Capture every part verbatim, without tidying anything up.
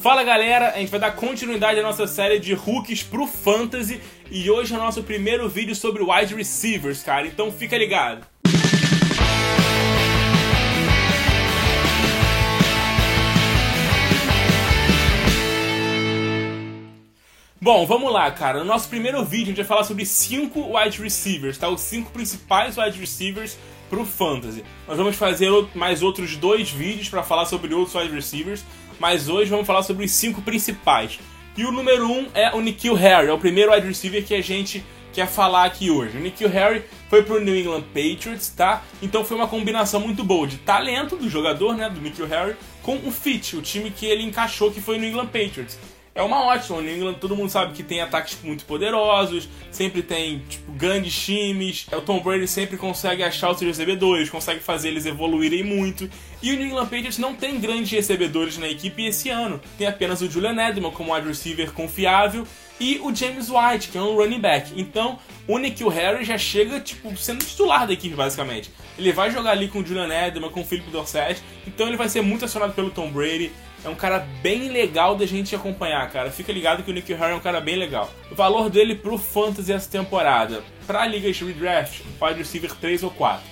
Fala galera, a gente vai dar continuidade à nossa série de rookies pro Fantasy e hoje é o nosso primeiro vídeo sobre wide receivers, cara, então fica ligado. Bom, vamos lá, cara. No nosso primeiro vídeo a gente vai falar sobre cinco wide receivers, tá? Os cinco principais wide receivers pro Fantasy. Nós vamos fazer mais outros dois vídeos para falar sobre outros wide receivers, mas hoje vamos falar sobre os cinco principais. E o número um é o N'Keal Harry, é o primeiro wide receiver que a gente quer falar aqui hoje. O N'Keal Harry foi pro New England Patriots, tá? Então foi uma combinação muito boa de talento do jogador, né, do N'Keal Harry, com o fit, o time que ele encaixou, que foi o New England Patriots. É uma ótima, o New England, todo mundo sabe que tem ataques muito poderosos, sempre tem tipo, grandes times, o Tom Brady sempre consegue achar os seus recebedores, consegue fazer eles evoluírem muito, e o New England Patriots não tem grandes recebedores na equipe esse ano, tem apenas o Julian Edelman como wide receiver confiável, e o James White, que é um running back. Então, o N'Keal Harry já chega tipo, sendo titular da equipe, basicamente. Ele vai jogar ali com o Julian Edelman, com o Phillip Dorsett, então ele vai ser muito acionado pelo Tom Brady. É um cara bem legal da gente acompanhar, cara. Fica ligado que o N'Keal Harry é um cara bem legal. O valor dele pro Fantasy essa temporada. Pra ligas de redraft, wide receiver três ou quatro.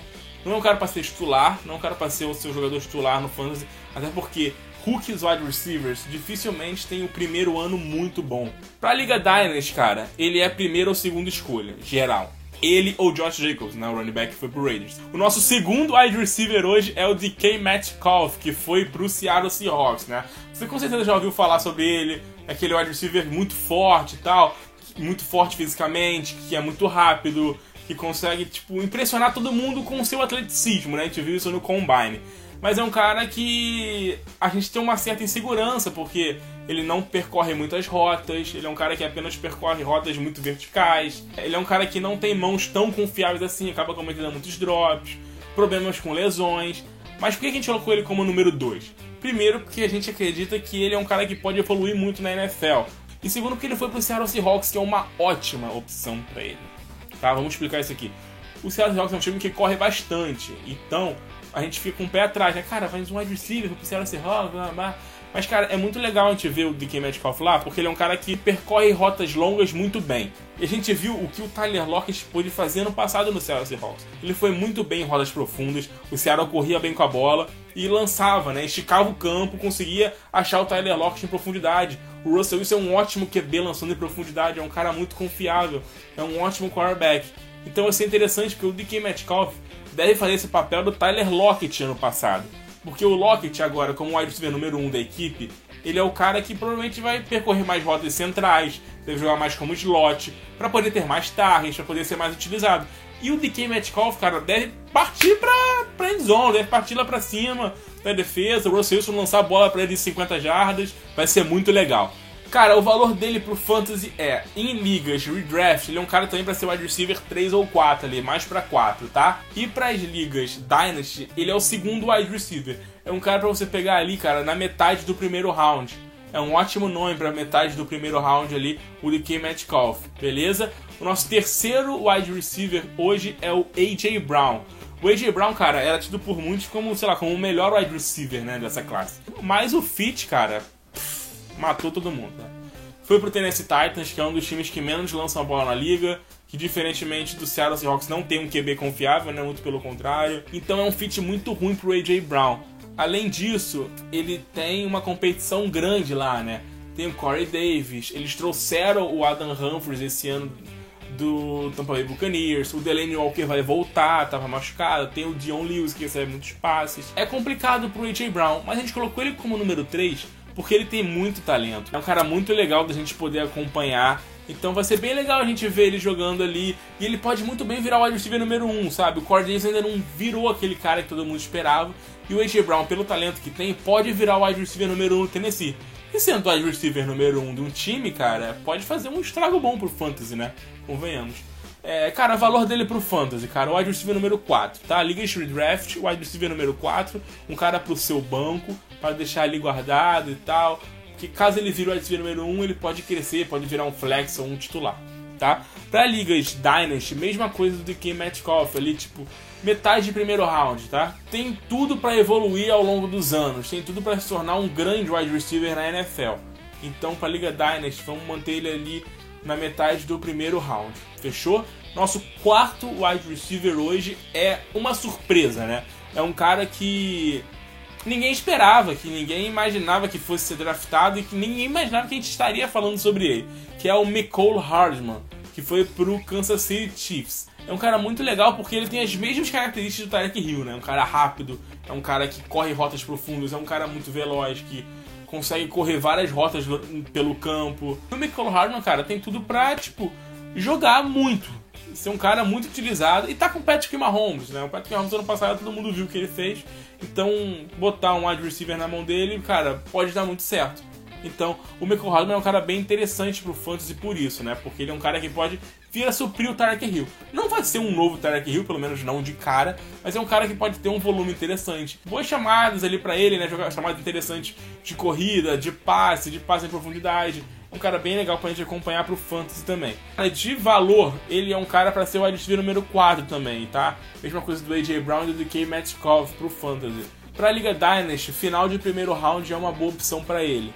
Não é um cara pra ser titular, não é um cara pra ser o seu jogador titular no Fantasy. Até porque rookies wide receivers dificilmente tem o primeiro ano muito bom. Pra liga Dynasty, cara, ele é a primeira ou segunda escolha, geral. Ele ou Josh Jacobs, né, o running back que foi pro Raiders. O nosso segundo wide receiver hoje é o D K Metcalf, que foi pro Seattle Seahawks, né? Você com certeza já ouviu falar sobre ele, aquele wide receiver muito forte e tal, muito forte fisicamente, que é muito rápido, que consegue, tipo, impressionar todo mundo com o seu atleticismo, né? A gente viu isso no Combine. Mas é um cara que a gente tem uma certa insegurança, porque ele não percorre muitas rotas, ele é um cara que apenas percorre rotas muito verticais, ele é um cara que não tem mãos tão confiáveis assim, acaba cometendo muitos drops, problemas com lesões. Mas por que a gente colocou ele como número dois? Primeiro, porque a gente acredita que ele é um cara que pode evoluir muito na N F L. E segundo, porque ele foi pro Seattle Seahawks, que é uma ótima opção para ele. Tá, vamos explicar isso aqui. O Seattle Seahawks é um time que corre bastante, então a gente fica com o pé atrás, né? Cara, faz um wide receiver, pro Seattle Seahawks, blá, blá. Mas, cara, é muito legal a gente ver o D K Metcalf lá, porque ele é um cara que percorre rotas longas muito bem. E a gente viu o que o Tyler Lockett pôde fazer no passado no Seattle Seahawks. Ele foi muito bem em rotas profundas, o Seattle corria bem com a bola e lançava, né? Esticava o campo, conseguia achar o Tyler Lockett em profundidade. O Russell Wilson é um ótimo Q B lançando em profundidade, é um cara muito confiável, é um ótimo quarterback. Então vai ser interessante porque o D K Metcalf deve fazer esse papel do Tyler Lockett ano passado. Porque o Lockett agora, como wide receiver número um da equipe, ele é o cara que provavelmente vai percorrer mais rotas centrais, deve jogar mais como slot, para poder ter mais targets, para poder ser mais utilizado. E o D K Metcalf, cara, deve partir pra, pra endzone, deve partir lá pra cima da defesa, o Russell Wilson lançar a bola pra ele de cinquenta jardas, vai ser muito legal. Cara, o valor dele pro Fantasy é, em ligas, redraft, ele é um cara também pra ser wide receiver três ou quatro ali, mais pra quatro, tá? E pras ligas Dynasty, ele é o segundo wide receiver. É um cara pra você pegar ali, cara, na metade do primeiro round. É um ótimo nome pra metade do primeiro round ali, o D K Metcalf, beleza? O nosso terceiro wide receiver hoje é o A J Brown. O A J Brown, cara, era tido por muitos como, sei lá, como o melhor wide receiver, né, dessa classe. Mas o fit, cara, matou todo mundo, né? Foi pro Tennessee Titans, que é um dos times que menos lançam a bola na liga, que diferentemente do Seattle Seahawks não tem um Q B confiável, né? Muito pelo contrário. Então é um fit muito ruim pro A J Brown. Além disso, ele tem uma competição grande lá, né? Tem o Corey Davis, eles trouxeram o Adam Humphries esse ano do Tampa Bay Buccaneers, o Delaney Walker vai voltar, tava machucado, tem o Dion Lewis que recebe muitos passes. É complicado pro A J Brown, mas a gente colocou ele como número três porque ele tem muito talento. É um cara muito legal da gente poder acompanhar. Então vai ser bem legal a gente ver ele jogando ali. E ele pode muito bem virar o wide receiver número um, sabe? O Corey Davis ainda não virou aquele cara que todo mundo esperava. E o A J Brown, pelo talento que tem, pode virar o wide receiver número um no Tennessee. E sendo o wide receiver número um de um time, cara, pode fazer um estrago bom pro Fantasy, né? Convenhamos. É, cara, o valor dele pro Fantasy, cara, o wide receiver número quatro, tá? Liga de redraft, wide receiver número quatro, um cara pro seu banco, para deixar ali guardado e tal, que caso ele vire o wide receiver número um, ele pode crescer, pode virar um flex ou um titular. tá? Pra ligas Dynasty, mesma coisa do D K Metcalf ali, tipo, metade de primeiro round, tá? Tem tudo pra evoluir ao longo dos anos, tem tudo pra se tornar um grande wide receiver na N F L. Então, pra liga Dynasty, vamos manter ele ali na metade do primeiro round, fechou? Nosso quarto wide receiver hoje é uma surpresa, né? É um cara que ninguém esperava, que ninguém imaginava que fosse ser draftado e que ninguém imaginava que a gente estaria falando sobre ele, que é o Mecole Hardman, que foi pro Kansas City Chiefs. É um cara muito legal porque ele tem as mesmas características do Tyreek Hill, né? É um cara rápido, é um cara que corre rotas profundas, é um cara muito veloz, que consegue correr várias rotas pelo campo. O Mecole Hardman, cara, tem tudo pra, tipo, jogar muito, ser um cara muito utilizado, e tá com o Patrick Mahomes, né? O Patrick Mahomes ano passado todo mundo viu o que ele fez, então botar um wide receiver na mão dele, cara, pode dar muito certo. Então o Mecole Hardman é um cara bem interessante pro fantasy por isso, né? Porque ele é um cara que pode vir a suprir o Tyreek Hill. Não vai ser um novo Tyreek Hill, pelo menos não de cara, mas é um cara que pode ter um volume interessante. Boas chamadas ali pra ele, né? Chamadas interessantes de corrida, de passe, de passe em profundidade. Um cara bem legal pra gente acompanhar pro fantasy também. De valor, ele é um cara pra ser o wide receiver número quatro também, tá? Mesma coisa do A J Brown e do D K Metcalf pro fantasy. Pra liga Dynasty, final de primeiro round é uma boa opção pra ele.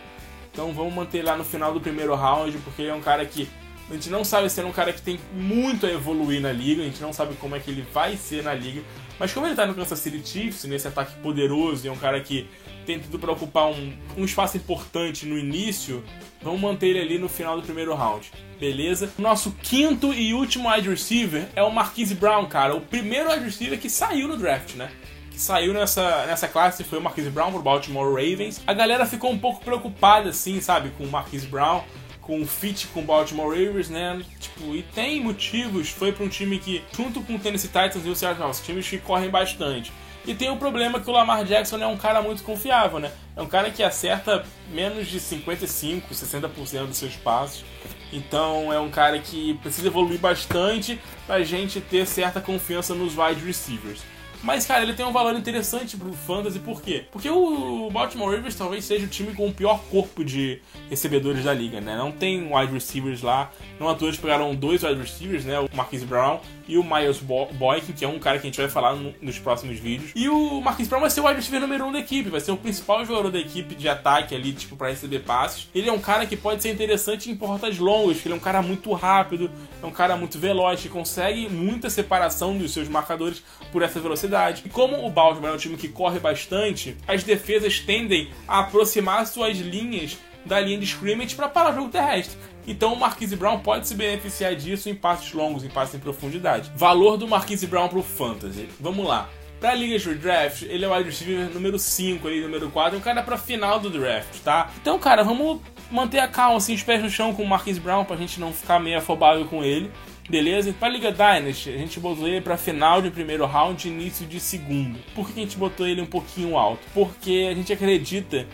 Então vamos manter lá no final do primeiro round, porque ele é um cara que a gente não sabe se é um cara que tem muito a evoluir na liga, a gente não sabe como é que ele vai ser na liga, mas como ele tá no Kansas City Chiefs, nesse ataque poderoso, e é um cara que tem tudo pra ocupar um, um espaço importante no início, vamos manter ele ali no final do primeiro round, beleza? Nosso quinto e último wide receiver é o Marquise Brown, cara, o primeiro wide receiver que saiu no draft, né? Que saiu nessa, nessa classe foi o Marquise Brown pro Baltimore Ravens. A galera ficou um pouco preocupada, assim, sabe, com o Marquise Brown, com o fit com o Baltimore Ravens, né? Tipo, e tem motivos, foi para um time que, junto com o Tennessee Titans e o Seattle Seahawks, times que correm bastante. E tem o problema que o Lamar Jackson é um cara muito confiável, né? É um cara que acerta menos de cinquenta e cinco por cento, sessenta por cento dos seus passos. Então é um cara que precisa evoluir bastante pra gente ter certa confiança nos wide receivers. Mas, cara, ele tem um valor interessante pro fantasy, por quê? Porque o Baltimore Ravens talvez seja o time com o pior corpo de recebedores da liga, né? Não tem wide receivers lá, não à toa eles pegaram dois wide receivers, né? O Marquise Brown e o Miles Boykin, que é um cara que a gente vai falar no, nos próximos vídeos. E o Marquise Brown vai ser o wide receiver número um da equipe, vai ser o principal jogador da equipe de ataque ali, tipo, pra receber passes. Ele é um cara que pode ser interessante em portas longas, porque ele é um cara muito rápido, é um cara muito veloz, que consegue muita separação dos seus marcadores por essa velocidade. E como o Baltimore é um time que corre bastante, as defesas tendem a aproximar suas linhas da linha de scrimmage para parar o jogo terrestre. Então o Marquise Brown pode se beneficiar disso em passes longos, em passes em profundidade. Valor do Marquise Brown pro fantasy. Vamos lá. Pra liga de draft, ele é o wide receiver número cinco, ali, número quatro, é um cara pra final do draft, tá? Então, cara, vamos manter a calma, assim, os pés no chão com o Marquise Brown pra gente não ficar meio afobado com ele. Beleza? Pra liga Dynasty, a gente botou ele pra final de primeiro round e início de segundo. Por que a gente botou ele um pouquinho alto? Porque a gente acredita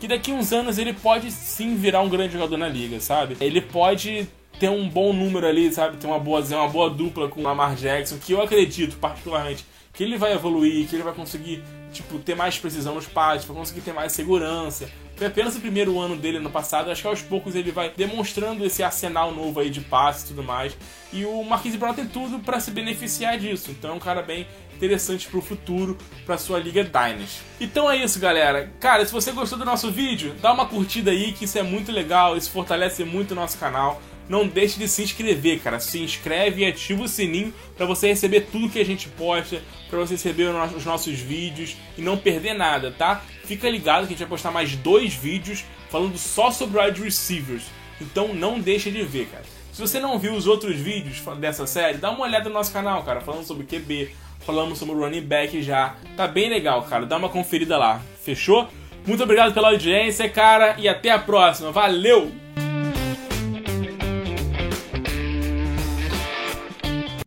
que daqui a uns anos ele pode sim virar um grande jogador na liga, sabe? Ele pode ter um bom número ali, sabe? Ter uma boa, uma boa dupla com o Lamar Jackson, que eu acredito particularmente que ele vai evoluir, que ele vai conseguir, tipo, ter mais precisão nos passes, vai conseguir ter mais segurança. Foi apenas o primeiro ano dele no passado, acho que aos poucos ele vai demonstrando esse arsenal novo aí de passe e tudo mais. E o Marquise Brown tem tudo pra se beneficiar disso, então é um cara bem interessante pro futuro, pra sua liga Dynasty. Então é isso, galera. Cara, se você gostou do nosso vídeo, dá uma curtida aí, que isso é muito legal, isso fortalece muito o nosso canal. Não deixe de se inscrever, cara. Se inscreve e ativa o sininho pra você receber tudo que a gente posta, pra você receber os nossos vídeos e não perder nada, tá? Fica ligado que a gente vai postar mais dois vídeos falando só sobre wide receivers. Então não deixe de ver, cara. Se você não viu os outros vídeos dessa série, dá uma olhada no nosso canal, cara. Falando sobre Q B, falamos sobre running back já. Tá bem legal, cara. Dá uma conferida lá. Fechou? Muito obrigado pela audiência, cara. E até a próxima. Valeu!